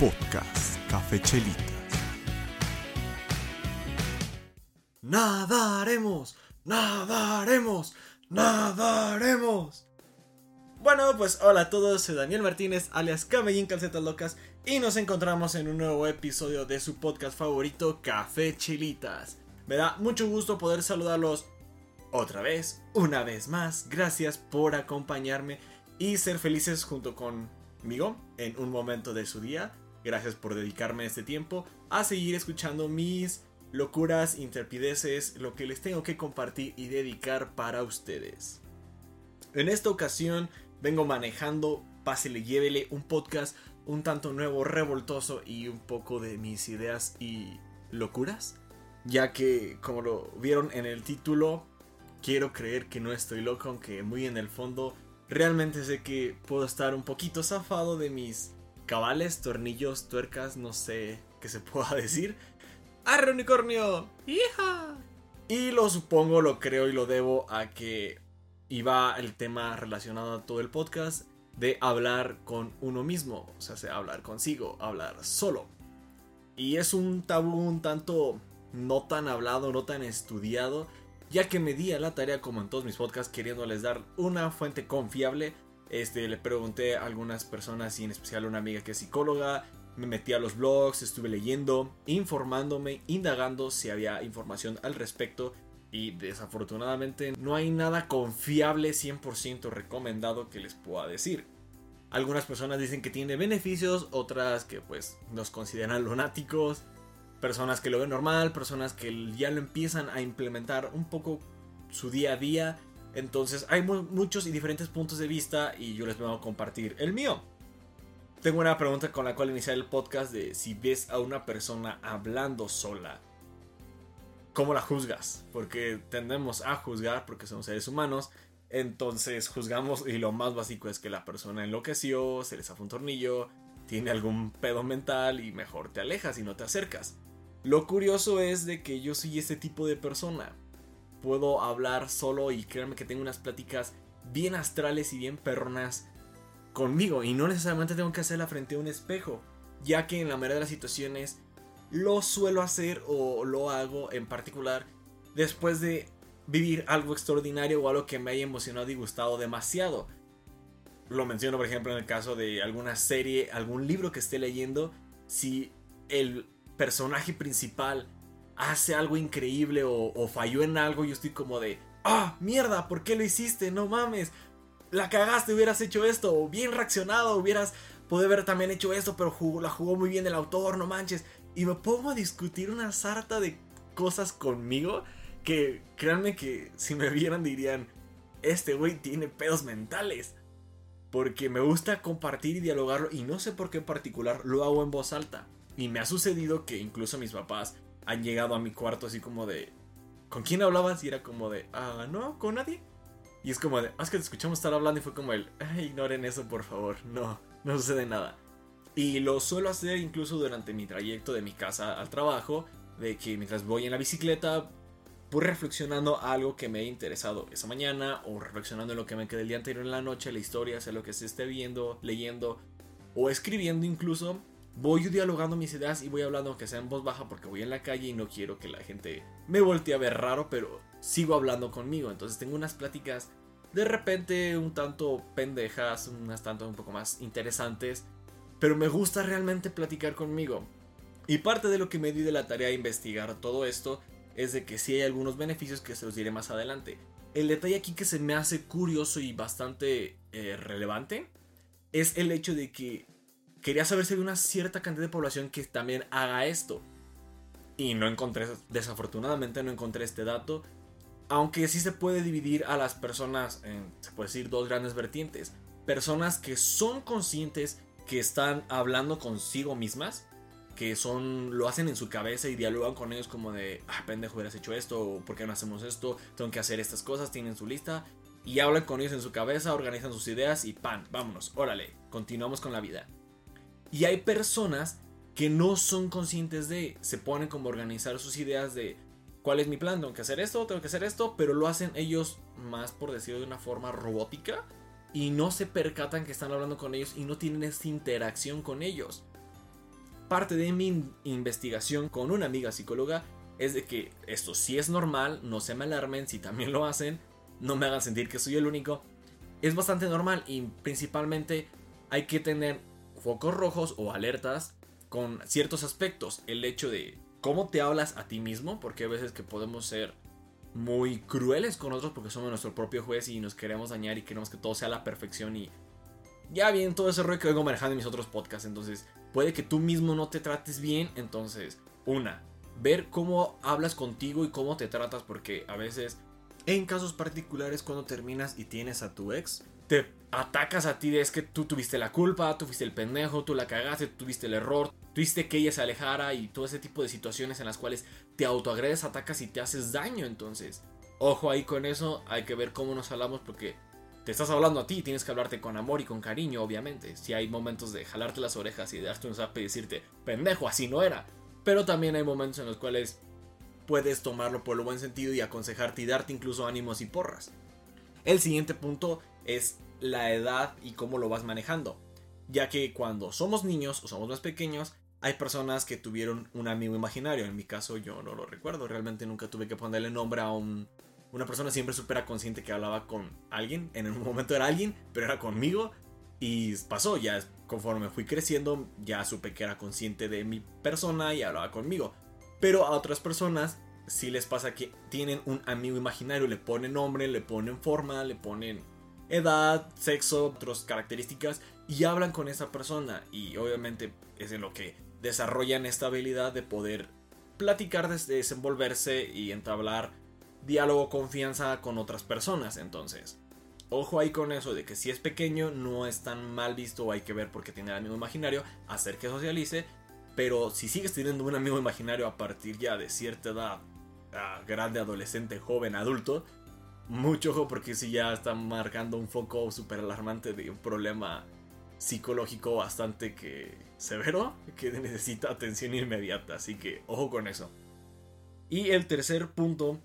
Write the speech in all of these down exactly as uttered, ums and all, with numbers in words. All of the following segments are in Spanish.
Podcast Café Chilitas. Nadaremos, nadaremos, nadaremos. Bueno, pues hola a todos, soy Daniel Martínez, alias Camellín Calcetas Locas, y nos encontramos en un nuevo episodio de su podcast favorito, Café Chilitas. Me da mucho gusto poder saludarlos otra vez, una vez más. Gracias por acompañarme y ser felices junto conmigo en un momento de su día. Gracias por dedicarme este tiempo a seguir escuchando mis locuras, intrepideces, lo que les tengo que compartir y dedicar para ustedes. En esta ocasión vengo manejando, pásele, llévele, un podcast un tanto nuevo, revoltoso y un poco de mis ideas y locuras. Ya que, como lo vieron en el título, quiero creer que no estoy loco, aunque muy en el fondo realmente sé que puedo estar un poquito zafado de mis cabales, tornillos, tuercas, no sé qué se pueda decir. ¡Arre, unicornio! ¡Hija! Y lo supongo, lo creo y lo debo a que iba el tema relacionado a todo el podcast de hablar con uno mismo, o sea, hablar consigo, hablar solo. Y es un tabú un tanto no tan hablado, no tan estudiado, ya que me di a la tarea, como en todos mis podcasts, queriéndoles dar una fuente confiable. Este, le pregunté a algunas personas y en especial a una amiga que es psicóloga. Me metí a los blogs, estuve leyendo, informándome, indagando si había información al respecto. Y desafortunadamente no hay nada confiable cien por ciento recomendado que les pueda decir. Algunas personas dicen que tiene beneficios, otras que pues nos consideran lunáticos, personas que lo ven normal, personas que ya lo empiezan a implementar un poco su día a día. Entonces hay muy, muchos y diferentes puntos de vista y yo les vengo a compartir el mío. Tengo una pregunta con la cual iniciar el podcast de si ves a una persona hablando sola, ¿cómo la juzgas? Porque tendemos a juzgar porque somos seres humanos. Entonces juzgamos y lo más básico es que la persona enloqueció, se le zafó un tornillo, tiene algún pedo mental y mejor te alejas y no te acercas. Lo curioso es de que yo soy este tipo de persona. Puedo hablar solo y créanme que tengo unas pláticas bien astrales y bien perronas conmigo. Y no necesariamente tengo que hacerla frente a un espejo, ya que en la mayoría de las situaciones lo suelo hacer o lo hago en particular después de vivir algo extraordinario o algo que me haya emocionado y gustado demasiado. Lo menciono, por ejemplo, en el caso de alguna serie, algún libro que esté leyendo. Si el personaje principal hace algo increíble o, o falló en algo, yo estoy como de ¡ah, mierda! ¿Por qué lo hiciste? ¡No mames! ¡La cagaste! Hubieras hecho esto, o bien reaccionado, hubieras podido haber también hecho esto, pero jugó, la jugó muy bien el autor, no manches. Y me pongo a discutir una sarta de cosas conmigo que créanme que si me vieran dirían, este güey tiene pedos mentales. Porque me gusta compartir y dialogarlo y no sé por qué en particular lo hago en voz alta. Y me ha sucedido que incluso mis papás han llegado a mi cuarto así como de, ¿con quién hablabas? Y era como de, ah, no, con nadie. Y es como de, ah, es que te escuchamos estar hablando y fue como el, ay, ignoren eso por favor, no, no sucede nada. Y lo suelo hacer incluso durante mi trayecto de mi casa al trabajo, de que mientras voy en la bicicleta voy reflexionando algo que me ha interesado esa mañana, o reflexionando en lo que me quedé el día anterior en la noche, la historia, sea lo que se esté viendo, leyendo o escribiendo incluso. Voy dialogando mis ideas y voy hablando aunque sea en voz baja porque voy en la calle y no quiero que la gente me voltee a ver raro, pero sigo hablando conmigo. Entonces tengo unas pláticas de repente un tanto pendejas, unas tanto un poco más interesantes. Pero me gusta realmente platicar conmigo. Y parte de lo que me di de la tarea de investigar todo esto es de que sí hay algunos beneficios que se los diré más adelante. El detalle aquí que se me hace curioso y bastante eh, relevante es el hecho de que quería saber si hay una cierta cantidad de población que también haga esto. Y no encontré, desafortunadamente no encontré este dato. Aunque sí se puede dividir a las personas en, se puede decir, dos grandes vertientes. Personas que son conscientes, que están hablando consigo mismas, que son, lo hacen en su cabeza y dialogan con ellos como de, ah, pendejo, hubieras hecho esto, o por qué no hacemos esto, tengo que hacer estas cosas, tienen su lista, y hablan con ellos en su cabeza, organizan sus ideas y ¡pam! Vámonos, órale, continuamos con la vida. Y hay personas que no son conscientes de, se ponen como a organizar sus ideas de, ¿cuál es mi plan? Tengo que hacer esto, tengo que hacer esto, pero lo hacen ellos más, por decirlo de una forma robótica, y no se percatan que están hablando con ellos y no tienen esta interacción con ellos. parte de mi investigación con una amiga psicóloga es de que esto sí es normal, no se me alarmen, si también lo hacen, no me hagan sentir que soy el único. Es bastante normal y principalmente hay que tener focos rojos o alertas con ciertos aspectos. El hecho de cómo te hablas a ti mismo, porque hay veces que podemos ser muy crueles con otros porque somos nuestro propio juez y nos queremos dañar y queremos que todo sea a la perfección y ya bien todo ese rollo que vengo manejando en mis otros podcasts. Entonces puede que tú mismo no te trates bien. Entonces, una, ver cómo hablas contigo y cómo te tratas, porque a veces en casos particulares cuando terminas y tienes a tu ex, te atacas a ti de es que tú tuviste la culpa, tú fuiste el pendejo, tú la cagaste, tú tuviste el error, tuviste que ella se alejara y todo ese tipo de situaciones en las cuales te autoagredes, atacas y te haces daño. Entonces, ojo ahí con eso, hay que ver cómo nos hablamos porque te estás hablando a ti, tienes que hablarte con amor y con cariño, obviamente. Si hay momentos de jalarte las orejas y de darte un zape y decirte, pendejo, así no era. Pero también hay momentos en los cuales puedes tomarlo por el buen sentido y aconsejarte y darte incluso ánimos y porras. El siguiente punto es la edad y cómo lo vas manejando, ya que cuando somos niños o somos más pequeños, hay personas que tuvieron un amigo imaginario. En mi caso yo no lo recuerdo, realmente nunca tuve que ponerle nombre a un... Una persona siempre súper consciente que hablaba con alguien, en un momento era alguien, pero era conmigo y pasó. Ya conforme fui creciendo ya supe que era consciente de mi persona y hablaba conmigo. Pero a otras personas sí les pasa que tienen un amigo imaginario, le ponen nombre, le ponen forma, le ponen edad, sexo, otras características y hablan con esa persona. Y obviamente es en lo que desarrollan esta habilidad de poder platicar, desenvolverse y entablar diálogo, confianza con otras personas. Entonces, ojo ahí con eso de que si es pequeño no es tan mal visto, o hay que ver porque tiene el amigo imaginario, hacer que socialice. Pero si sigues teniendo un amigo imaginario a partir ya de cierta edad, a grande, adolescente, joven, adulto, mucho ojo porque si ya está marcando un foco súper alarmante de un problema psicológico bastante que severo, que necesita atención inmediata, así que ojo con eso. Y el tercer punto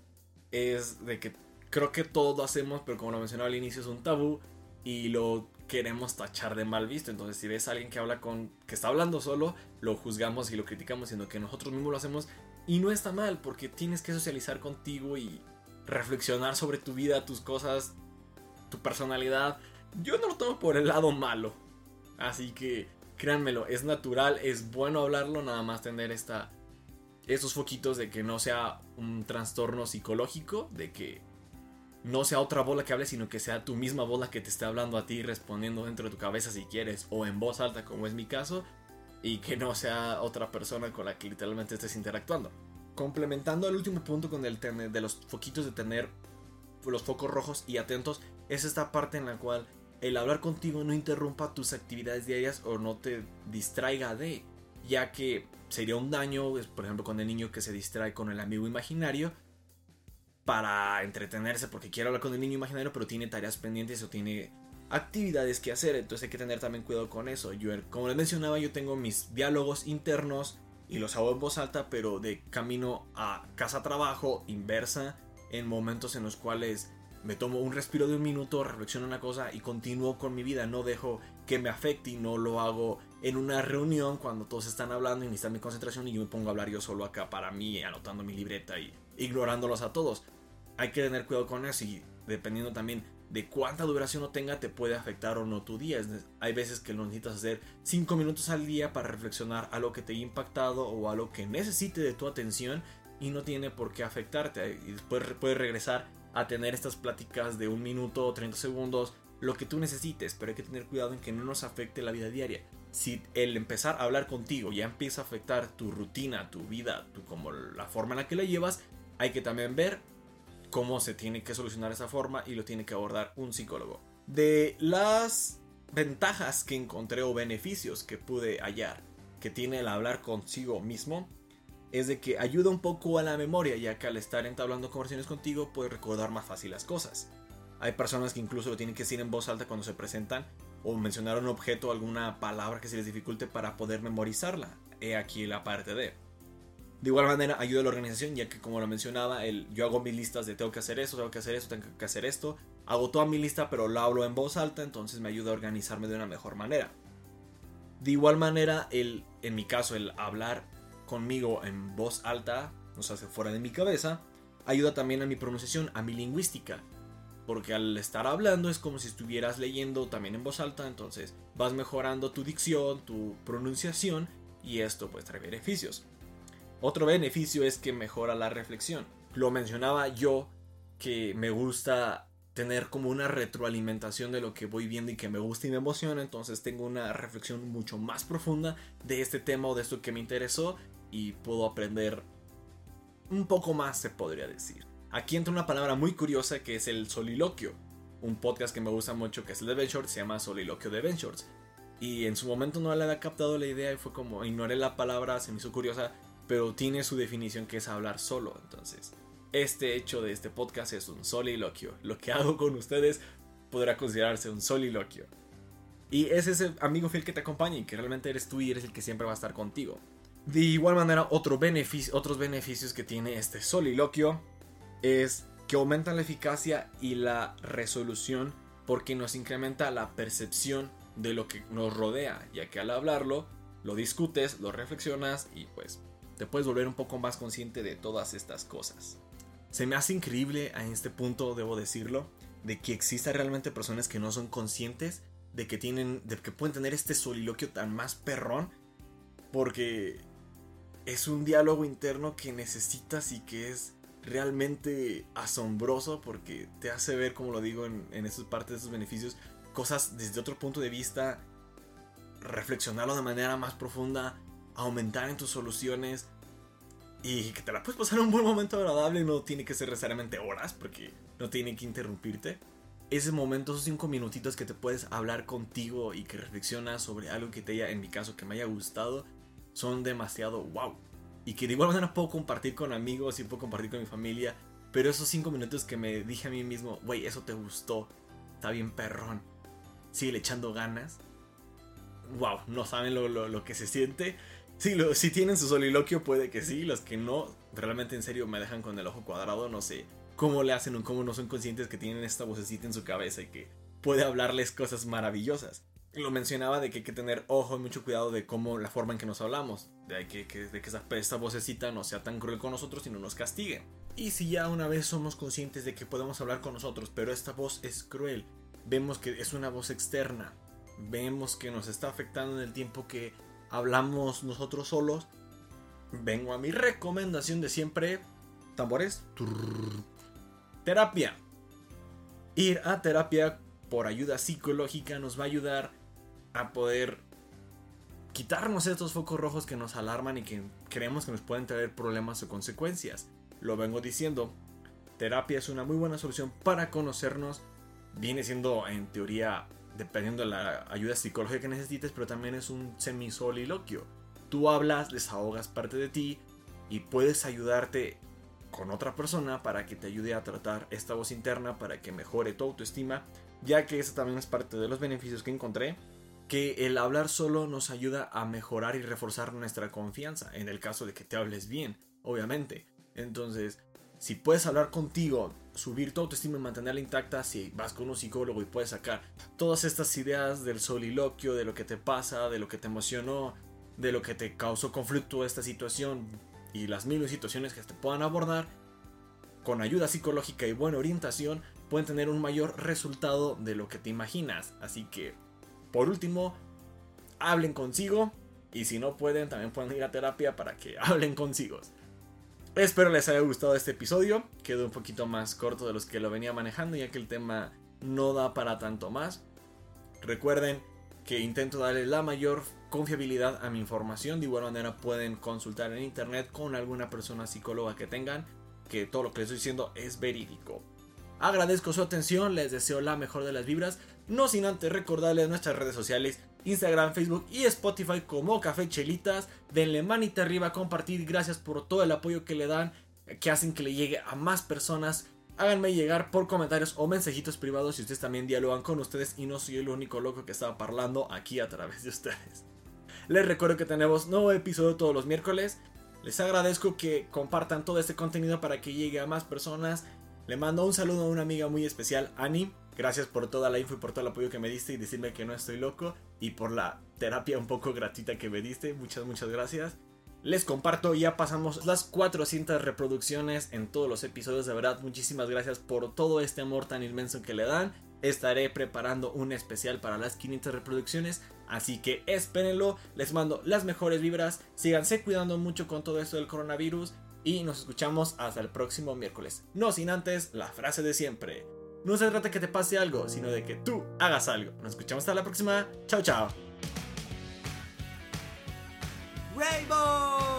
es de que creo que todos lo hacemos, pero como lo mencionaba al inicio es un tabú y lo queremos tachar de mal visto. Entonces si ves a alguien que habla con, que está hablando solo, lo juzgamos y lo criticamos, sino que nosotros mismos lo hacemos y no está mal porque tienes que socializar contigo y reflexionar sobre tu vida, tus cosas, tu personalidad. Yo no lo tomo por el lado malo, así que créanmelo, es natural, es bueno hablarlo, nada más tener esta... esos foquitos de que no sea un trastorno psicológico, de que no sea otra bola que hable, sino que sea tu misma bola que te esté hablando a ti, respondiendo dentro de tu cabeza si quieres, o en voz alta como es mi caso, y que no sea otra persona con la que literalmente estés interactuando. Complementando el último punto con el tener, de los foquitos de tener los focos rojos y atentos, es esta parte en la cual el hablar contigo no interrumpa tus actividades diarias o no te distraiga de... ya que sería un daño, por ejemplo, con el niño que se distrae con el amigo imaginario para entretenerse porque quiere hablar con el niño imaginario, pero tiene tareas pendientes o tiene actividades que hacer. Entonces hay que tener también cuidado con eso. Yo, como les mencionaba, yo tengo mis diálogos internos y los hago en voz alta, pero de camino a casa-trabajo, inversa, en momentos en los cuales me tomo un respiro de un minuto, reflexiono una cosa y continúo con mi vida. No dejo que me afecte y no lo hago en una reunión cuando todos están hablando y necesitan mi concentración y yo me pongo a hablar yo solo acá para mí, anotando mi libreta y ignorándolos a todos. Hay que tener cuidado con eso y dependiendo también de cuánta duración no tenga te puede afectar o no tu día. Hay veces que lo necesitas hacer cinco minutos al día para reflexionar a lo que te ha impactado o a lo que necesite de tu atención y no tiene por qué afectarte. Y después puedes regresar a tener estas pláticas de un minuto, treinta segundos, lo que tú necesites, pero hay que tener cuidado en que no nos afecte la vida diaria. Si el empezar a hablar contigo ya empieza a afectar tu rutina, tu vida, tu, como la forma en la que la llevas, hay que también ver cómo se tiene que solucionar esa forma y lo tiene que abordar un psicólogo. De las ventajas que encontré o beneficios que pude hallar que tiene el hablar consigo mismo, es de que ayuda un poco a la memoria, ya que al estar entablando conversaciones contigo puedes recordar más fácil las cosas. Hay personas que incluso lo tienen que decir en voz alta cuando se presentan o mencionar un objeto o alguna palabra que se les dificulte para poder memorizarla. He aquí la parte de. De igual manera ayuda a la organización, ya que como lo mencionaba, el, yo hago mis listas de tengo que hacer esto, tengo que hacer esto, tengo que hacer esto. Hago toda mi lista pero la hablo en voz alta, entonces me ayuda a organizarme de una mejor manera. De igual manera el en mi caso el hablar conmigo en voz alta, o sea, fuera de mi cabeza, ayuda también a mi pronunciación, a mi lingüística. Porque al estar hablando es como si estuvieras leyendo también en voz alta, entonces vas mejorando tu dicción, tu pronunciación, y esto pues trae beneficios. Otro beneficio es que mejora la reflexión. Lo mencionaba yo, que me gusta tener como una retroalimentación de lo que voy viendo y que me gusta y me emociona, entonces tengo una reflexión mucho más profunda de este tema o de esto que me interesó y puedo aprender un poco más, se podría decir. Aquí entra una palabra muy curiosa que es el soliloquio. Un podcast que me gusta mucho que es el de Ventures, se llama Soliloquio de Ventures. Y en su momento no le había captado la idea y fue como, ignoré la palabra, se me hizo curiosa, pero tiene su definición que es hablar solo. Entonces, este hecho de este podcast es un soliloquio. Lo que hago con ustedes podrá considerarse un soliloquio. Y es ese amigo fiel que te acompaña y que realmente eres tú y eres el que siempre va a estar contigo. De igual manera, otro beneficio, otros beneficios que tiene este soliloquio es que aumenta la eficacia y la resolución porque nos incrementa la percepción de lo que nos rodea, ya que al hablarlo, lo discutes, lo reflexionas y pues te puedes volver un poco más consciente de todas estas cosas. Se me hace increíble a este punto, debo decirlo, de que existan realmente personas que no son conscientes de que tienen, de que pueden tener este soliloquio tan más perrón, porque es un diálogo interno que necesitas y que es realmente asombroso porque te hace ver, como lo digo en, en estas partes de estos beneficios, cosas desde otro punto de vista, reflexionarlo de manera más profunda, aumentar en tus soluciones y que te la puedes pasar un buen momento agradable. No tiene que ser necesariamente horas porque no tiene que interrumpirte. Ese momento, esos cinco minutitos que te puedes hablar contigo y que reflexionas sobre algo que te haya, en mi caso, que me haya gustado, son demasiado wow. Y que de igual manera puedo compartir con amigos y puedo compartir con mi familia. Pero esos cinco minutos que me dije a mí mismo, güey, eso te gustó, está bien perrón, sigue le echando ganas. Wow, no saben lo, lo, lo que se siente. Sí, lo, si tienen su soliloquio puede que sí. Los que no, realmente en serio me dejan con el ojo cuadrado. No sé cómo le hacen o cómo no son conscientes que tienen esta vocecita en su cabeza y que puede hablarles cosas maravillosas. Lo mencionaba de que hay que tener ojo y mucho cuidado de cómo, la forma en que nos hablamos. De que, que, de que esa, esta vocecita no sea tan cruel con nosotros y no nos castigue. Y si ya una vez somos conscientes de que podemos hablar con nosotros, pero esta voz es cruel, vemos que es una voz externa, vemos que nos está afectando en el tiempo que hablamos nosotros solos, vengo a mi recomendación de siempre, tambores, turr, terapia. Ir a terapia por ayuda psicológica nos va a ayudar a poder quitarnos estos focos rojos que nos alarman y que creemos que nos pueden traer problemas o consecuencias. Lo vengo diciendo, terapia es una muy buena solución para conocernos. Viene siendo, en teoría, dependiendo de la ayuda psicológica que necesites, pero también es un semisoliloquio. Tú hablas, desahogas parte de ti y puedes ayudarte con otra persona para que te ayude a tratar esta voz interna, para que mejore tu autoestima, ya que esa también es parte de los beneficios que encontré. Que el hablar solo nos ayuda a mejorar y reforzar nuestra confianza, en el caso de que te hables bien, obviamente. Entonces, si puedes hablar contigo, subir tu autoestima y mantenerla intacta, si vas con un psicólogo y puedes sacar todas estas ideas del soliloquio, de lo que te pasa, de lo que te emocionó, de lo que te causó conflicto esta situación y las mil situaciones que te puedan abordar, con ayuda psicológica y buena orientación, pueden tener un mayor resultado de lo que te imaginas. Así que, por último, hablen consigo, y si no pueden, también pueden ir a terapia para que hablen consigo. Espero les haya gustado este episodio. Quedó un poquito más corto de los que lo venía manejando, ya que el tema no da para tanto más. Recuerden que intento darle la mayor confiabilidad a mi información. De igual manera pueden consultar en internet con alguna persona psicóloga que tengan, que todo lo que les estoy diciendo es verídico. Agradezco su atención, les deseo la mejor de las vibras, no sin antes recordarles nuestras redes sociales, Instagram, Facebook y Spotify como Café Chilitas. Denle manita arriba, compartir, gracias por todo el apoyo que le dan, que hacen que le llegue a más personas. Háganme llegar por comentarios o mensajitos privados si ustedes también dialogan con ustedes y no soy el único loco que estaba parlando aquí a través de ustedes. Les recuerdo que tenemos nuevo episodio todos los miércoles. Les agradezco que compartan todo este contenido para que llegue a más personas. Le mando un saludo a una amiga muy especial, Annie. Gracias por toda la info y por todo el apoyo que me diste y decirme que no estoy loco y por la terapia un poco gratuita que me diste. Muchas, muchas gracias. Les comparto, ya pasamos las cuatrocientas reproducciones en todos los episodios. De verdad, muchísimas gracias por todo este amor tan inmenso que le dan. Estaré preparando un especial para las quinientas reproducciones, así que espérenlo. Les mando las mejores vibras. Síganse cuidando mucho con todo esto del coronavirus. Y nos escuchamos hasta el próximo miércoles. No sin antes, la frase de siempre. No se trata que te pase algo, sino de que tú hagas algo. Nos escuchamos hasta la próxima. Chao, chao. Rainbow!